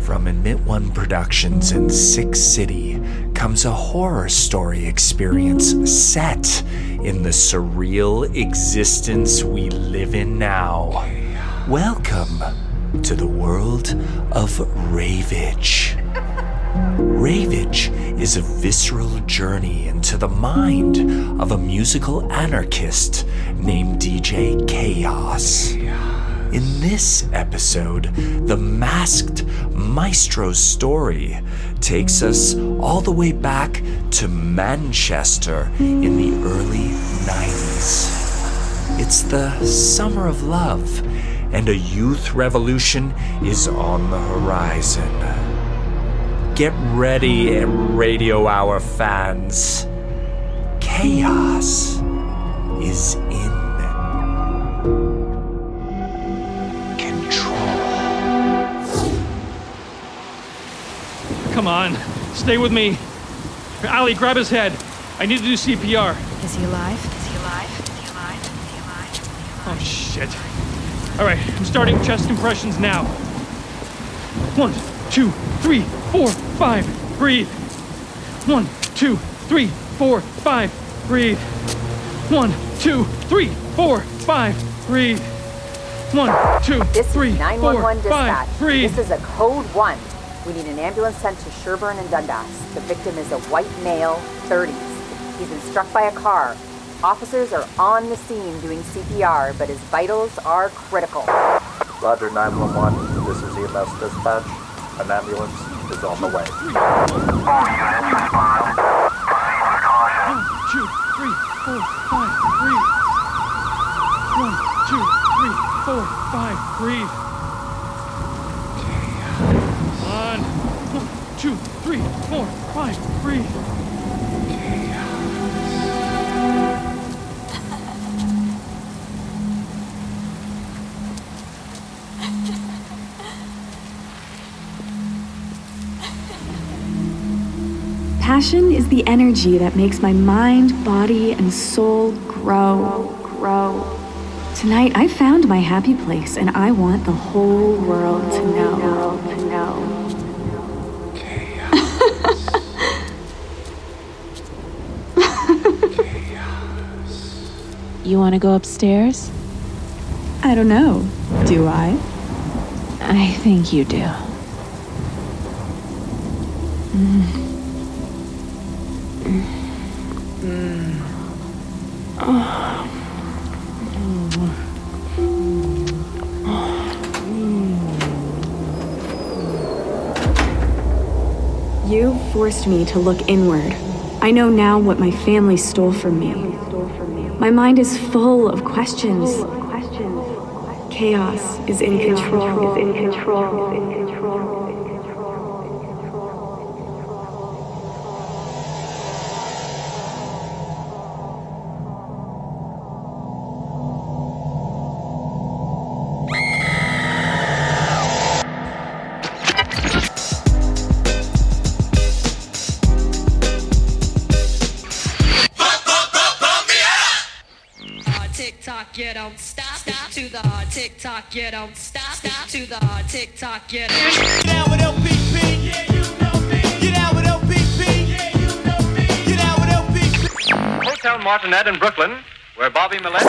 From Admit One Productions in Sick City comes a horror story experience set in the surreal existence we live in now. Welcome to the world of Ravage. Ravage is a visceral journey into the mind of a musical anarchist named DJ Chaos. In this episode, the masked maestro's story takes us all the way back to Manchester in the early 90s. It's the summer of love, and a youth revolution is on the horizon. Get ready, Radio Hour fans. Chaos is in. Come on, stay with me. Ali, grab his head. I need to do CPR. Is he alive? Is he alive? Is he alive? Is he alive? Is he alive? Oh, shit. All right, I'm starting chest compressions now. 1, 2, 3, 4, 5. Breathe. 1, 2, 3, 4, 5. Breathe. 1, 2, 3, 4, 5. Breathe. 1, 2, 3, 4, 5. Breathe. This is 911 dispatch. This is a code 1. We need an ambulance sent to Sherburne and Dundas. The victim is a white male, 30s. He's been struck by a car. Officers are on the scene doing CPR, but his vitals are critical. Roger, 911. This is EMS dispatch. An ambulance is on the way. 1, 2, 3, 4, 5, breathe. 1, 2, 3, 4, 5, breathe. 2, 3, 4, 5, breathe. Passion is the energy that makes my mind, body, and soul grow. Tonight, I found my happy place, and I want the whole world to know. You want to go upstairs? I don't know. Do I? I think you do. You forced me to look inward. I know now what my family stole from me. My mind is full of questions. Chaos is in control. TikTok, you don't stop to the hard TikTok, you don't. Get out with LPP, yeah, you know me. Get out with LPP, yeah, you know me. Get out with LPP. Hotel Martinet in Brooklyn, where Bobby Millet.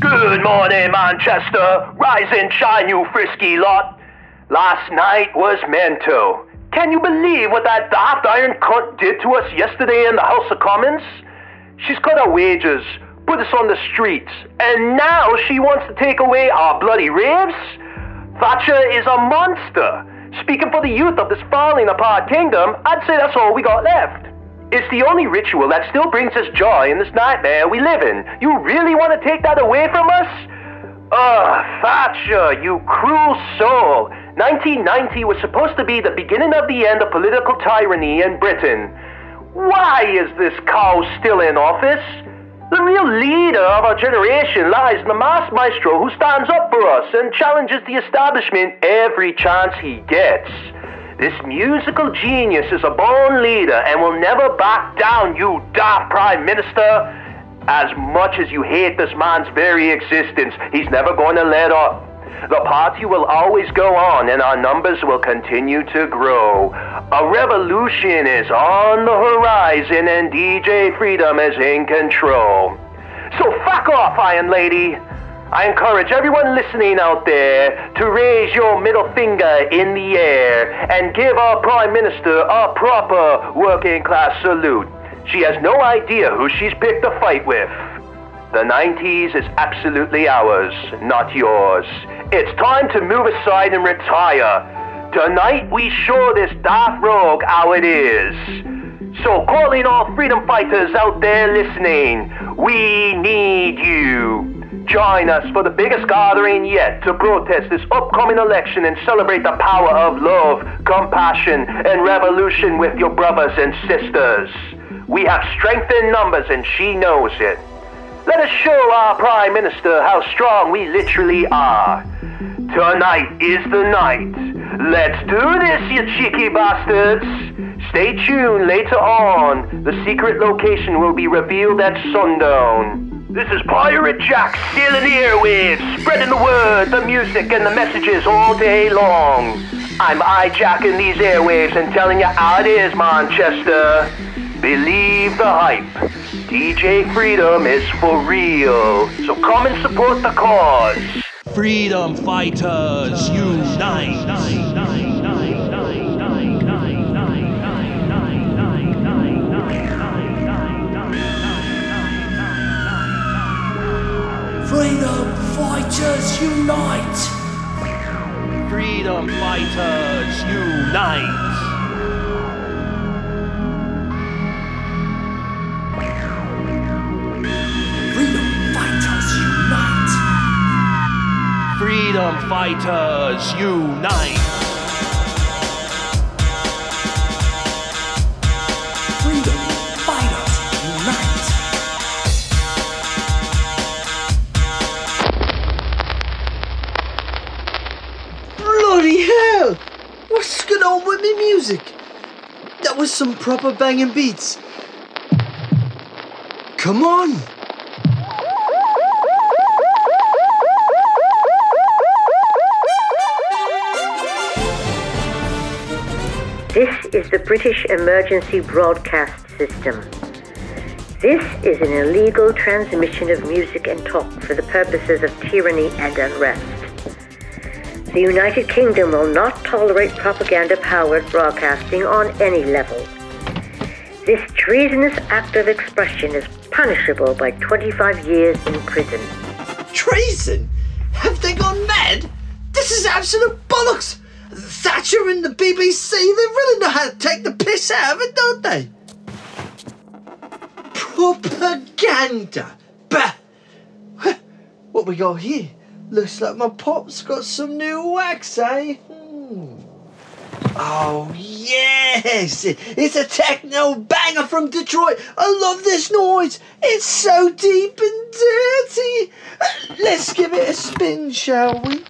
Good morning, Manchester. Rise and shine, you frisky lot. Last night was mento. Can you believe what that daft iron cunt did to us yesterday in the House of Commons? She's cut our wages, put us on the streets, and now she wants to take away our bloody raves? Thatcher is a monster. Speaking for the youth of this falling apart kingdom, I'd say that's all we got left. It's the only ritual that still brings us joy in this nightmare we live in. You really want to take that away from us? Thatcher, you cruel soul. 1990 was supposed to be the beginning of the end of political tyranny in Britain. Why is this cow still in office? The real leader of our generation lies in the mass maestro who stands up for us and challenges the establishment every chance he gets. This musical genius is a born leader and will never back down, you daft Prime Minister. As much as you hate this man's very existence, he's never going to let up. The party will always go on and our numbers will continue to grow. A revolution is on the horizon and DJ Freedom is in control. So fuck off, Iron Lady. I encourage everyone listening out there to raise your middle finger in the air and give our Prime Minister a proper working class salute. She has no idea who she's picked a fight with. The 90s is absolutely ours, not yours. It's time to move aside and retire. Tonight we show this daft rogue how it is. So calling all freedom fighters out there listening, we need you. Join us for the biggest gathering yet to protest this upcoming election and celebrate the power of love, compassion, and revolution with your brothers and sisters. We have strength in numbers and she knows it. Let us show our Prime Minister how strong we literally are. Tonight is the night. Let's do this, you cheeky bastards. Stay tuned later on. The secret location will be revealed at sundown. This is Pirate Jack, still in the airwaves, spreading the word, the music, and the messages all day long. I'm hijacking these airwaves and telling you how it is, Manchester. Believe the hype. DJ Freedom is for real. So come and support the cause. Freedom fighters, unite. Freedom fighters, unite. Freedom fighters, unite. Freedom fighters, unite! Freedom fighters, unite! Bloody hell! What's going on with me music? That was some proper banging beats. Come on! This is the British Emergency Broadcast System. This is an illegal transmission of music and talk for the purposes of tyranny and unrest. The United Kingdom will not tolerate propaganda-powered broadcasting on any level. This treasonous act of expression is punishable by 25 years in prison. Treason? Have they gone mad? This is absolute bollocks! Thatcher and the BBC, they really know how to take the piss out of it, don't they? Propaganda! Bah! What we got here? Looks like my pop's got some new wax, eh? Oh, yes! It's a techno banger from Detroit! I love this noise! It's so deep and dirty! Let's give it a spin, shall we?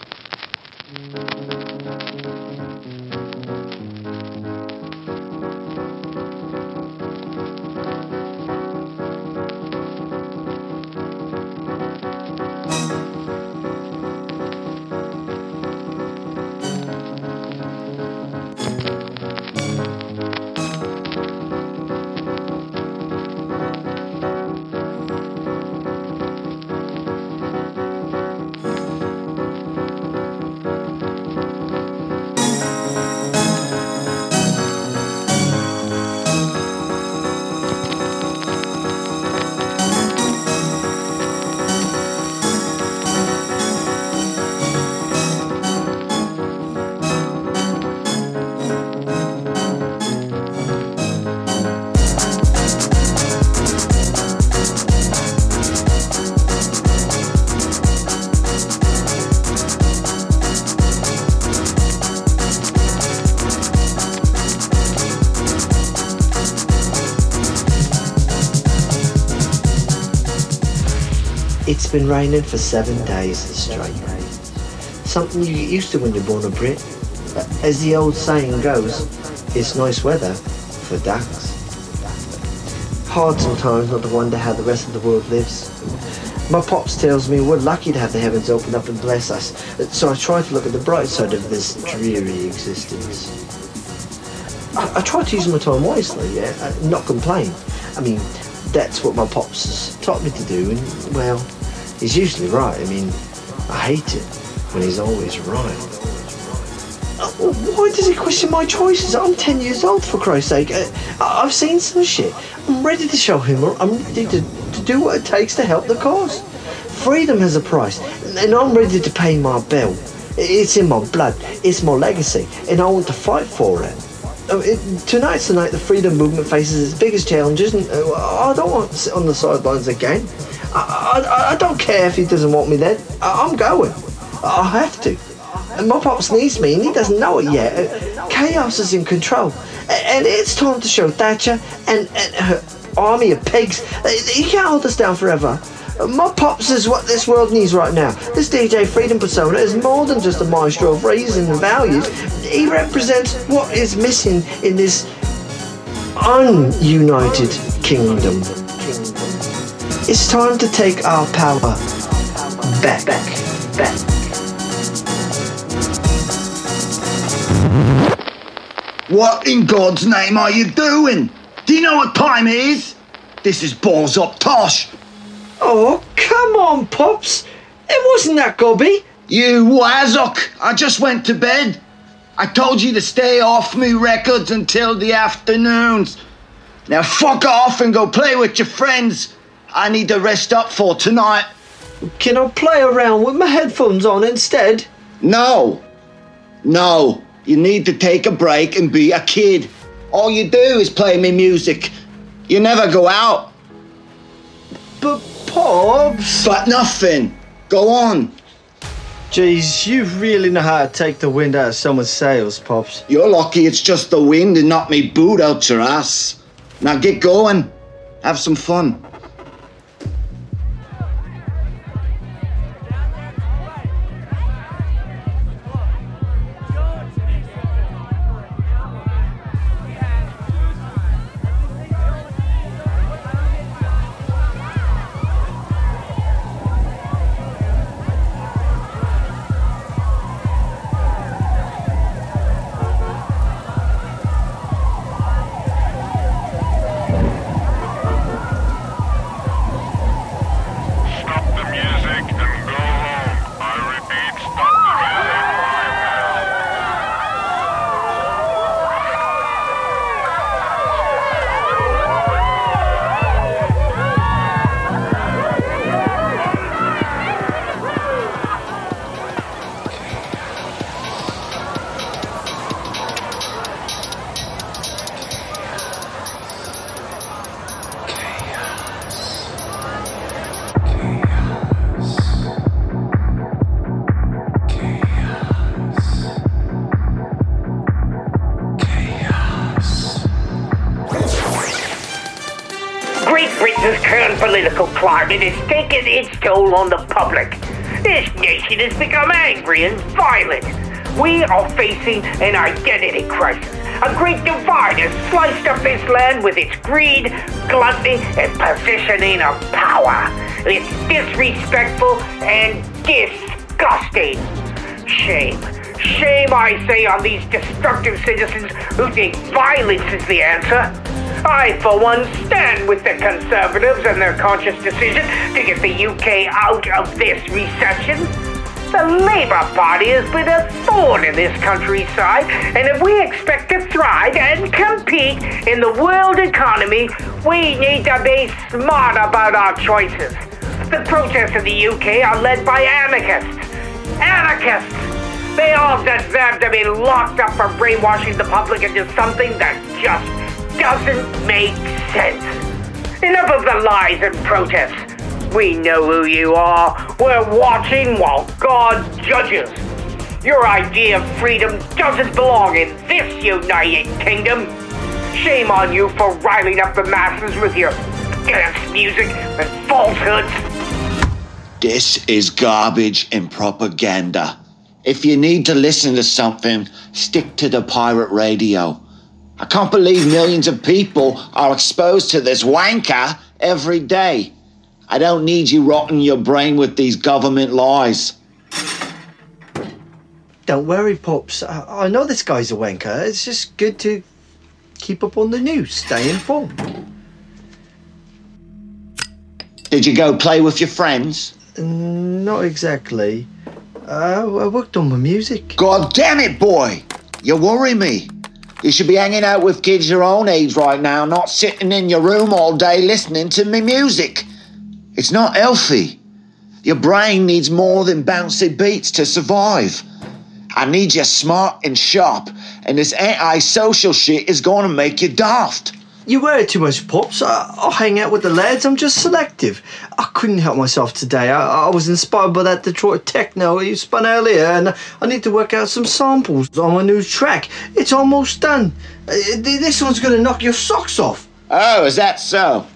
It's been raining for 7 days straight. Something you get used to when you're born a Brit. As the old saying goes, it's nice weather for ducks. Hard sometimes not to wonder how the rest of the world lives. My pops tells me we're lucky to have the heavens open up and bless us, so I try to look at the bright side of this dreary existence. I try to use my time wisely, not complain. I mean, that's what my pops has taught me to do, and, well, he's usually right. I mean, I hate it when he's always right. Why does he question my choices? I'm 10 years old, for Christ's sake. I've seen some shit. I'm ready to show him. I'm ready to do what it takes to help the cause. Freedom has a price, and I'm ready to pay my bill. It's in my blood. It's my legacy, and I want to fight for it. Tonight's the night the freedom movement faces its biggest challenges, and I don't want to sit on the sidelines again. I don't care if he doesn't want me then. I'm going. I have to. And my pops needs me, and he doesn't know it yet. Chaos is in control, and it's time to show Thatcher and her army of pigs he can't hold us down forever. My pops is what this world needs right now. This DJ Freedom persona is more than just a maestro of reason and values. He represents what is missing in this ununited kingdom. It's time to take our power back. What in God's name are you doing? Do you know what time it is? This is balls up tosh. Oh, come on, Pops. It wasn't that gobby. You wazzock. I just went to bed. I told you to stay off me records until the afternoons. Now fuck off and go play with your friends. I need to rest up for tonight. Can I play around with my headphones on instead? No. You need to take a break and be a kid. All you do is play me music. You never go out. But, Pops... But nothing. Go on. Jeez, you really know how to take the wind out of someone's sails, Pops. You're lucky it's just the wind and not me boot out your ass. Now get going. Have some fun. It has taken its toll on the public. This nation has become angry and violent. We are facing an identity crisis. A great divide has sliced up this land with its greed, gluttony, and positioning of power. It's disrespectful and disgusting. Shame. Shame, I say, on these destructive citizens who think violence is the answer. I, for one, stand with the Conservatives and their conscious decision to get the UK out of this recession. The Labour Party has been a thorn in this countryside, and if we expect to thrive and compete in the world economy, we need to be smart about our choices. The protests in the UK are led by anarchists. Anarchists! They all deserve to be locked up for brainwashing the public into something that just doesn't make sense. Enough of the lies and protests. We know who you are. We're watching while God judges. Your idea of freedom doesn't belong in this United Kingdom. Shame on you for riling up the masses with your dance music and falsehoods. This is garbage and propaganda. If you need to listen to something, stick to the pirate radio. I can't believe millions of people are exposed to this wanker every day. I don't need you rotting your brain with these government lies. Don't worry, Pops. I know this guy's a wanker. It's just good to keep up on the news, stay informed. Did you go play with your friends? Not exactly. I worked on my music. God damn it, boy! You worry me. You should be hanging out with kids your own age right now, not sitting in your room all day listening to me music. It's not healthy. Your brain needs more than bouncy beats to survive. I need you smart and sharp, and this anti-social shit is going to make you daft. You wear too much, Pops. I'll hang out with the lads. I'm just selective. I couldn't help myself today. I was inspired by that Detroit techno you spun earlier, and I need to work out some samples on my new track. It's almost done. This one's going to knock your socks off. Oh, is that so?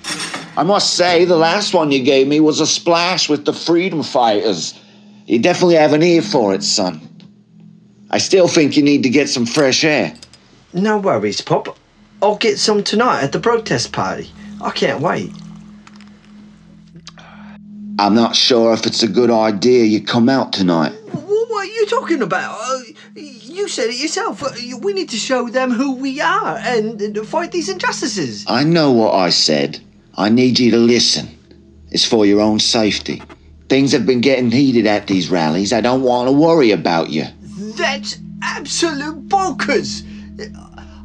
I must say, the last one you gave me was a splash with the Freedom Fighters. You definitely have an ear for it, son. I still think you need to get some fresh air. No worries, Pop. I'll get some tonight at the protest party. I can't wait. I'm not sure if it's a good idea you come out tonight. What are you talking about? You said it yourself. We need to show them who we are and fight these injustices. I know what I said. I need you to listen. It's for your own safety. Things have been getting heated at these rallies. I don't want to worry about you. That's absolute bonkers.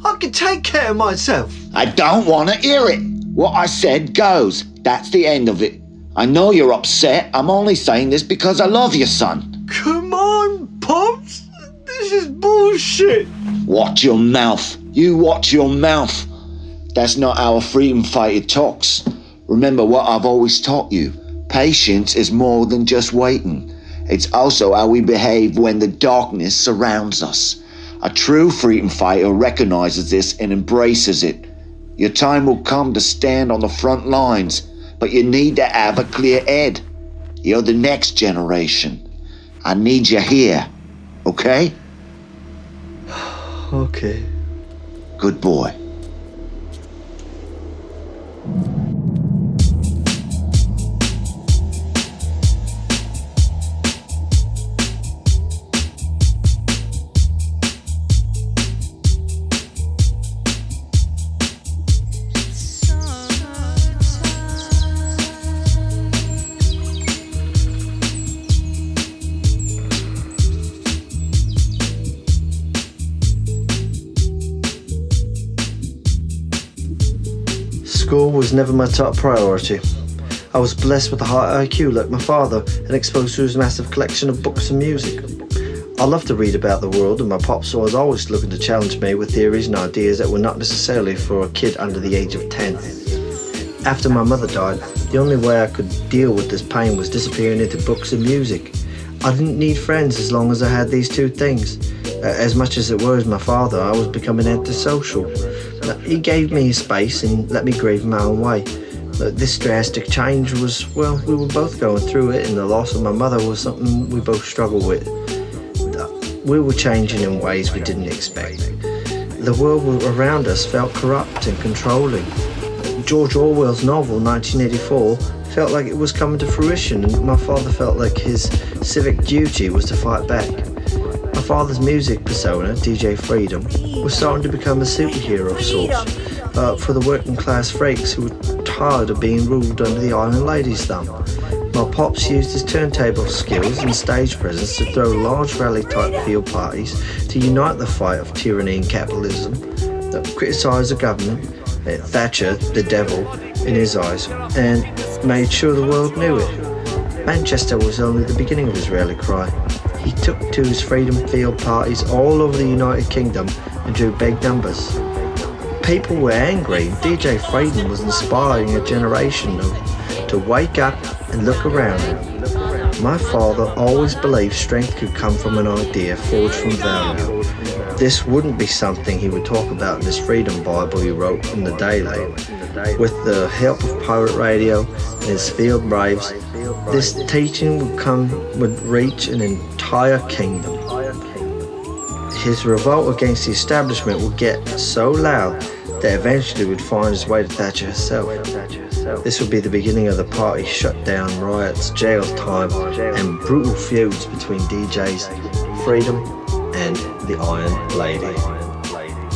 I can take care of myself. I don't want to hear it. What I said goes. That's the end of it. I know you're upset. I'm only saying this because I love you, son. Come on, Pops. This is bullshit. Watch your mouth. You watch your mouth. That's not how a freedom fighter talks. Remember what I've always taught you. Patience is more than just waiting. It's also how we behave when the darkness surrounds us. A true freedom fighter recognizes this and embraces it. Your time will come to stand on the front lines, but you need to have a clear head. You're the next generation. I need you here, okay? Okay. Good boy. Was never my top priority. I was blessed with a high IQ like my father and exposed to his massive collection of books and music. I love to read about the world and my pops so was always looking to challenge me with theories and ideas that were not necessarily for a kid under the age of 10. After my mother died, the only way I could deal with this pain was disappearing into books and music. I didn't need friends as long as I had these two things. As much as it was my father, I was becoming antisocial. He gave me space and let me grieve my own way. This drastic change was, well, we were both going through it, and the loss of my mother was something we both struggled with. We were changing in ways we didn't expect. The world around us felt corrupt and controlling. George Orwell's novel, 1984, felt like it was coming to fruition, and my father felt like his civic duty was to fight back. My father's music persona, DJ Freedom, was starting to become a superhero of sorts for the working class freaks who were tired of being ruled under the Iron Lady's thumb. My pops used his turntable skills and stage presence to throw large rally-type field parties to unite the fight of tyranny and capitalism, criticised the government, Thatcher, the devil, in his eyes, and made sure the world knew it. Manchester was only the beginning of his rally cry. He took to his freedom field parties all over the United Kingdom and drew big numbers. People were angry. DJ Freedom was inspiring a generation to wake up and look around. My father always believed strength could come from an idea forged from value. This wouldn't be something he would talk about in his Freedom Bible he wrote in the daylight. With the help of pirate radio and his field raves, This teaching would reach an entire kingdom. His revolt against the establishment would get so loud that eventually would find its way to Thatcher herself. This would be the beginning of the party shutdown, riots, jail time, and brutal feuds between DJs Freedom and the Iron Lady.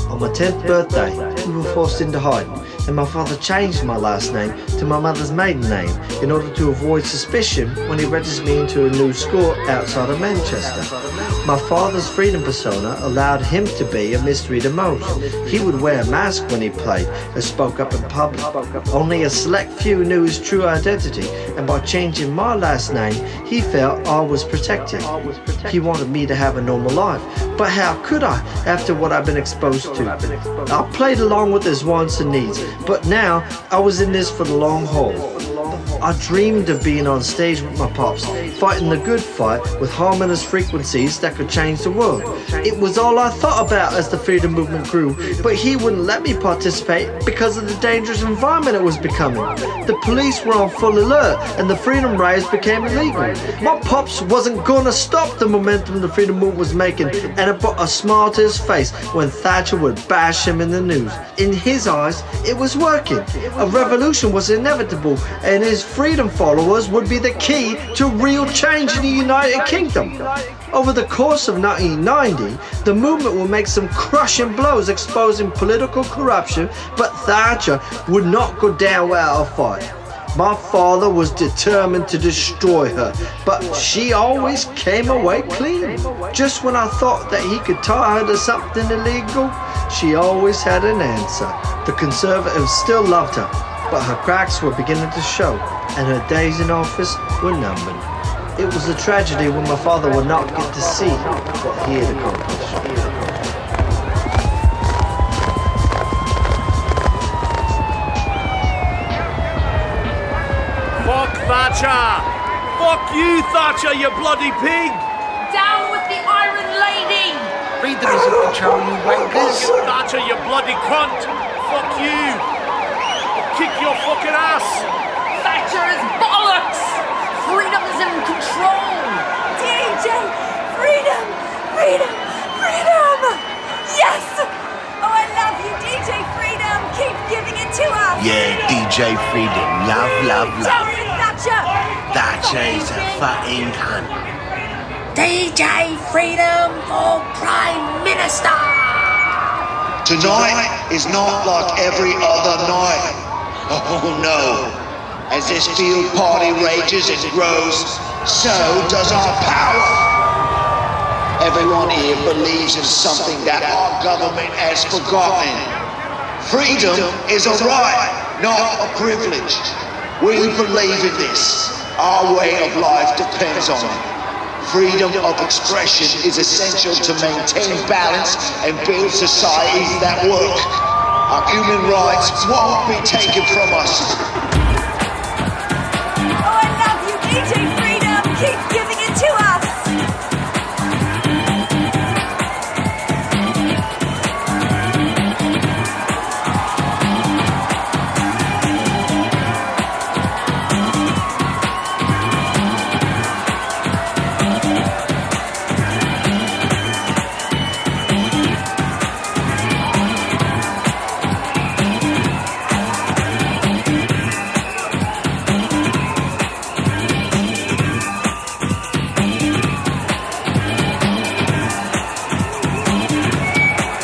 On my 10th birthday, we were forced into hiding, and my father changed my last name to my mother's maiden name in order to avoid suspicion when he registered me into a new school outside of Manchester. My father's Freedom persona allowed him to be a mystery to most. He would wear a mask when he played and spoke up in public. Only a select few knew his true identity, and by changing my last name, he felt I was protected. He wanted me to have a normal life, but how could I after what I've been exposed to? I played along with his wants and needs, but now I was in this for the long haul. I dreamed of being on stage with my pops, fighting the good fight with harmonious frequencies that could change the world. It was all I thought about as the freedom movement grew, but he wouldn't let me participate because of the dangerous environment it was becoming. The police were on full alert and the freedom raids became illegal. My pops wasn't gonna stop the momentum the freedom movement was making, and it brought a smile to his face when Thatcher would bash him in the news. In his eyes, it was working. A revolution was inevitable, and his freedom followers would be the key to real change in the United Kingdom. Over the course of 1990, the movement would make some crushing blows exposing political corruption, but Thatcher would not go down without a fight. My father was determined to destroy her, but she always came away clean. Just when I thought that he could tie her to something illegal, she always had an answer. The Conservatives still loved her, but her cracks were beginning to show, and her days in office were numbered. It was a tragedy when my father would not get to see what he had accomplished. Fuck Thatcher! Fuck you, Thatcher, you bloody pig! Down with the Iron Lady! Freedom is in control, you wankers! Fuck you, Thatcher, you bloody cunt! Fuck you! Kick your fucking ass! Thatcher is bollocks! Freedom is in control! DJ! Freedom! Freedom! Freedom! Yes! Oh, I love you, DJ Freedom! Keep giving it to us! Yeah, DJ Freedom! Love, love, love! Sorry, Thatcher! Thatcher is a fucking cunt! DJ Freedom for Prime Minister! Tonight is not like every other night. Oh no, as this field party rages and grows, so does our power. Everyone here believes in something that our government has forgotten. Freedom is a right, not a privilege. We believe in this. Our way of life depends on it. Freedom of expression is essential to maintain balance and build societies that work. Our human rights won't be taken from us. Oh, I love you, DJ Freedom. Keep giving it to us.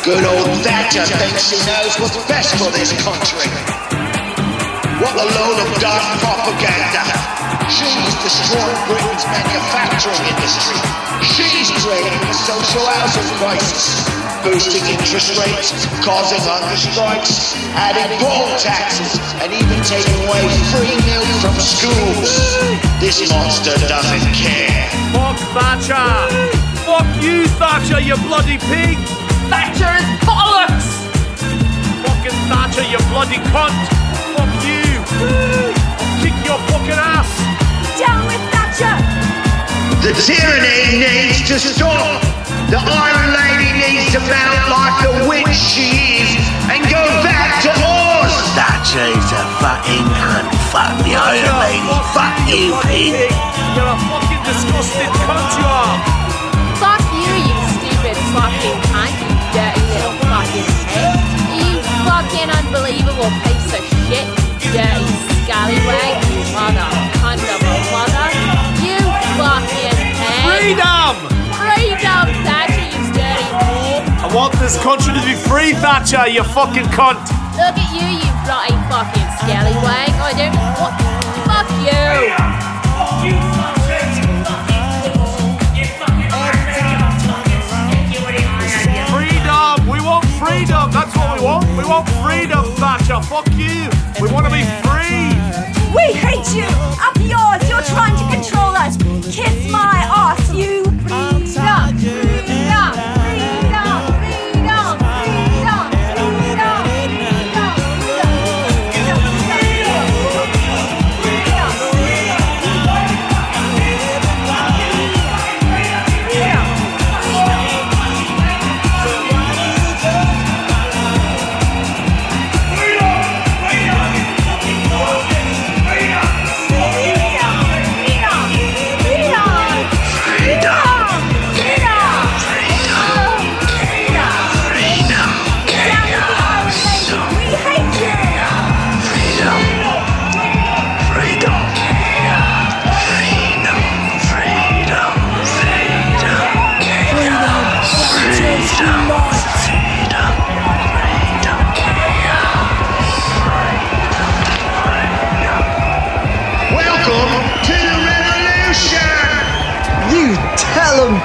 Good old Thatcher thinks she knows what's best for this country. What a load of dark propaganda. She's destroyed Britain's manufacturing industry. She's creating a social housing crisis, boosting interest rates, causing hunger strikes, adding poll taxes, and even taking away free milk from schools. This monster doesn't care. Fuck Thatcher! Fuck you, Thatcher, you bloody pig! Thatcher is bollocks! Fucking Thatcher, you bloody cunt! Fuck you! Kick your fucking ass! Down with Thatcher! The tyranny needs to stop! The Iron Lady needs to mount like the witch she is and go back to Oz! Thatcher is a fucking cunt! Fuck the Iron Lady! Fuck the you pig! You're a fucking disgusting cunt, you are! Fuck you stupid fucking cunt, you dirty little fucking head! You fucking unbelievable piece of shit, you dirty scallywag, you mother cunt of a mother! You fucking head! Freedom! Freedom, Thatcher, you dirty whore! I want this country to be free, Thatcher, you fucking cunt! Look at you, you bloody fucking scallywag! I don't want to fuck you! You fucking freedom! We want freedom! That's what we want! We want freedom, Thatcher! Fuck you! We want to be free! We hate you! Up yours! You're trying to control us! Kiss my ass, you freedom!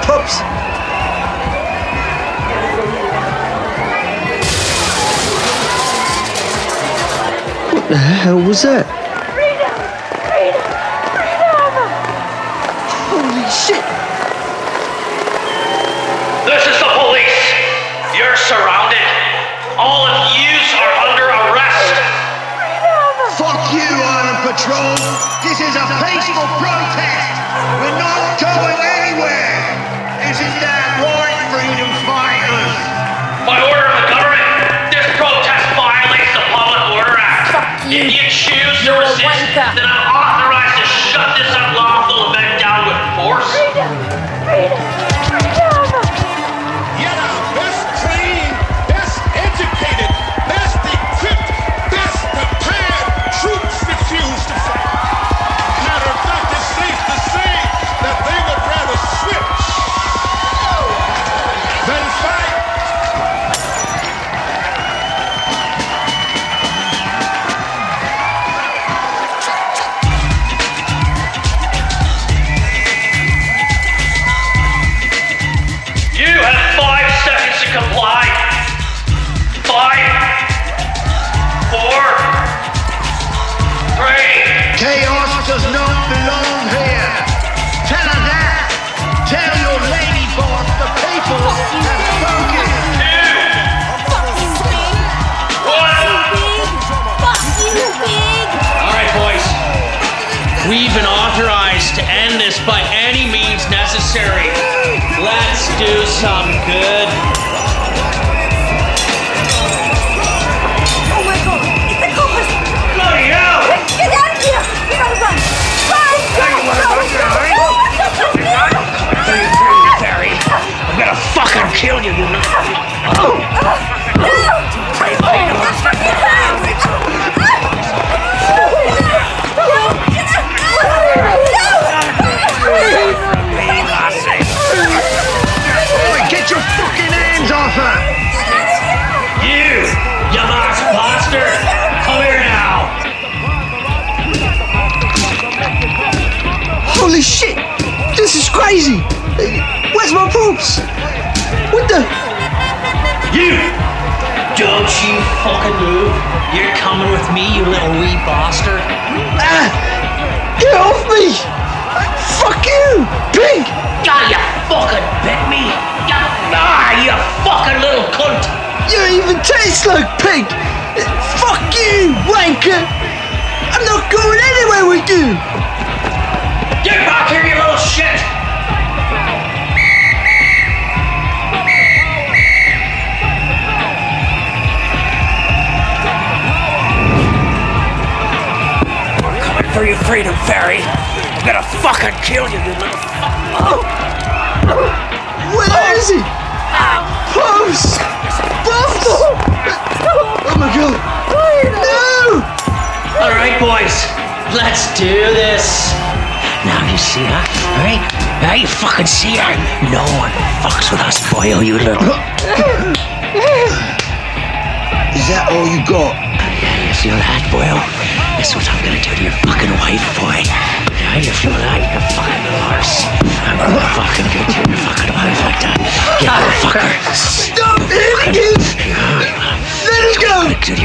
Pups. What the hell was that? Freedom! Freedom! Freedom! Holy shit! This is the police! You're surrounded! All of yous are under arrest! Freedom! Fuck you, Island Patrol! This is a peaceful protest! We're not going anywhere! This is that warning, freedom fighters! By order of the government, this protest violates the Public Order Act. Fuck you. If you choose to resist, then I'm authorized to shut this unlawful event down with force. Freedom! Freedom! Freedom! You're the best trained, best educated, best equipped, best prepared troops refuse to fight. We've been authorized to end this by any means necessary. Let's do some good. Oh my god, it's the coppers! Bloody hell! Get out of here! We gotta run! Run! I'm gonna fucking kill you, you know! Holy shit! This is crazy! Where's my proofs? What the? You! Don't you fucking move! You're coming with me, you little wee bastard! Ah! Get off me! Fuck you! Pig! God, you fucking bit me! Ah, you fucking little cunt! You even taste like pig! Fuck you, wanker! I'm not going anywhere with you! Get back here, you little shit! We're coming for for your freedom, Ferry. I'm gonna fucking kill you, you little fuck. Where is he? Close! Buffalo! Oh my god! No! Alright, boys, let's do this. Now you see her, alright? Now you fucking see her. No one fucks with us, boyo, you little. Is that all you got? Yeah, you feel that, boyo? That's what I'm gonna do to your fucking wife, boy. Now you feel that, you're fucking arse. I'm gonna fucking get you your fucking wife like that. You little fucker. Stop hitting him! Let him go!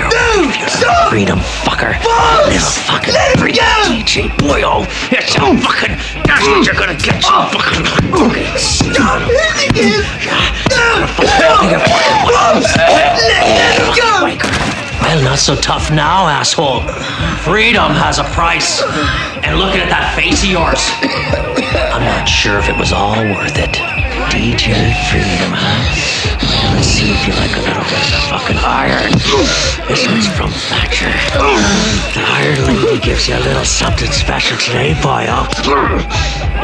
No! Stop! Freedom fucker. Boss! Let him go! DJ boyo! It's all fucking... That's what you're gonna get, you fucking... Stop hitting him! No! Boss! Let him go! Well, not so tough now, asshole. Freedom has a price. And looking at that face of yours, I'm not sure if it was all worth it. DJ Freedom, huh? Well, let's see if you like a little bit of fucking iron. This one's from Thatcher. The Iron Lady gives you a little something special today, boyo.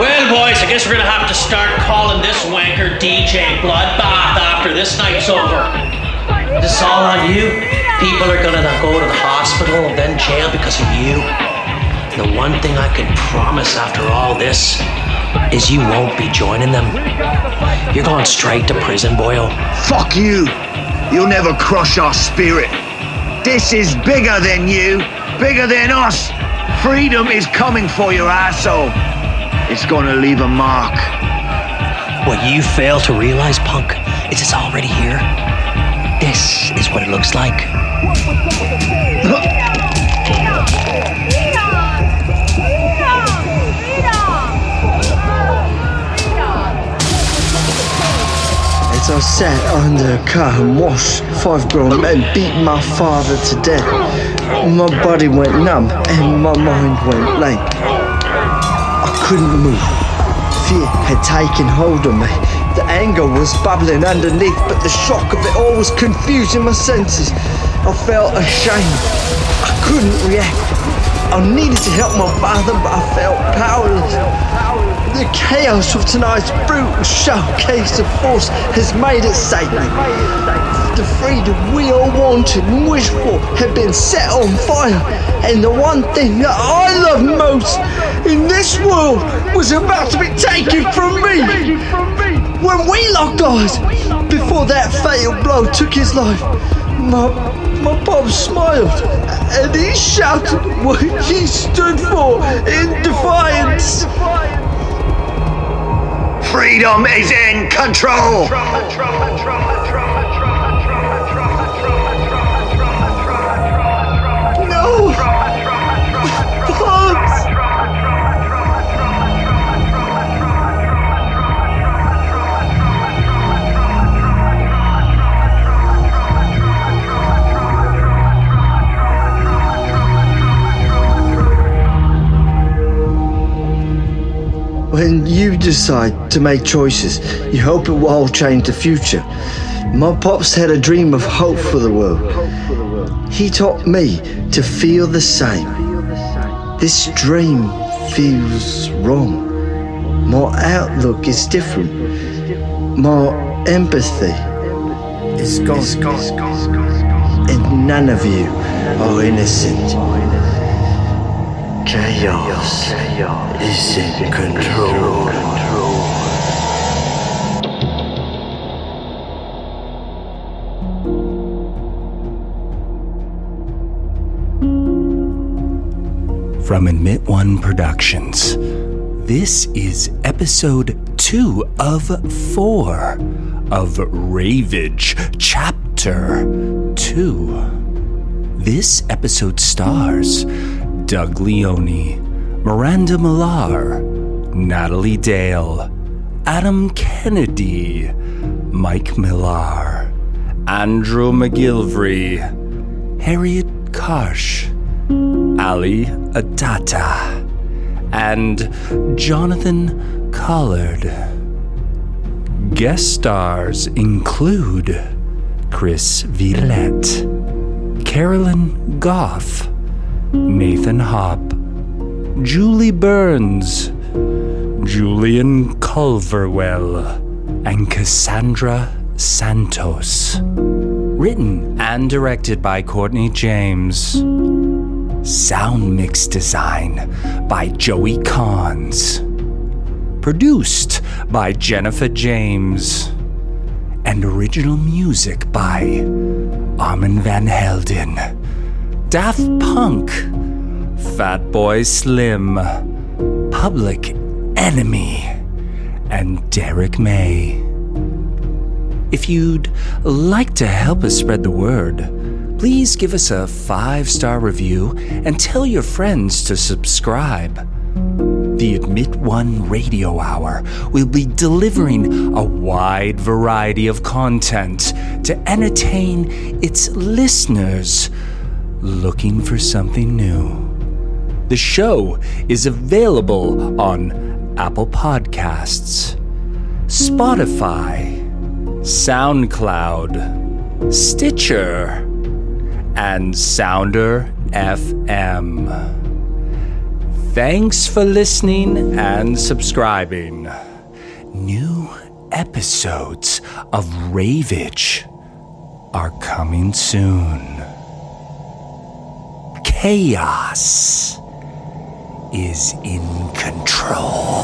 Well, boys, I guess we're gonna have to start calling this wanker DJ Bloodbath after this night's over. This is all on you. People are gonna go to the hospital and then jail because of you. The one thing I can promise after all this is you won't be joining them. You're going straight to prison, boyo. Fuck you. You'll never crush our spirit. This is bigger than you, bigger than us. Freedom is coming for your asshole. It's gonna leave a mark. What you fail to realize, punk, is it's already here. This is what it looks like. As I sat under a car and watched 5 grown men beat my father to death, my body went numb and my mind went blank. I couldn't move. Fear had taken hold of me. The anger was bubbling underneath, but the shock of it all was confusing my senses. I felt ashamed. I couldn't react. I needed to help my father, but I felt powerless. The chaos of tonight's brutal showcase of force has made it sacred. The freedom we all wanted and wished for had been set on fire, and the one thing that I love most in this world was about to be taken from me. When we locked eyes, before that fatal blow took his life, my pop smiled and he shouted what he stood for in defiance. Freedom is in control! No! When you decide to make choices, you hope it will all change the future. My pops had a dream of hope for the world. He taught me to feel the same. This dream feels wrong. My outlook is different. My empathy is gone. And none of you are innocent. Chaos is in control. From Admit One Productions, this is episode 2 of 4 of Ravage, Chapter 2. This episode stars Doug Leone, Miranda Millar, Natalie Dale, Adam Kennedy, Mike Millar, Andrew McGillivray, Harriet Kosh, Ali Adatta, and Jonathan Collard. Guest stars include Chris Villette, Carolyn Goff, Nathan Hopp, Julie Burns, Julian Culverwell, and Cassandra Santos. Written and directed by Courtney James. Sound mix design by Joey Kahns. Produced by Jennifer James. And original music by Armin Van Helden, Daft Punk, Fatboy Slim, Public Enemy, and Derrick May. If you'd like to help us spread the word, please give us a 5-star review and tell your friends to subscribe. The Admit One Radio Hour will be delivering a wide variety of content to entertain its listeners looking for something new. The show is available on Apple Podcasts, Spotify, SoundCloud, Stitcher, and Sounder FM. Thanks for listening and subscribing. New episodes of Ravage are coming soon. Chaos is in control.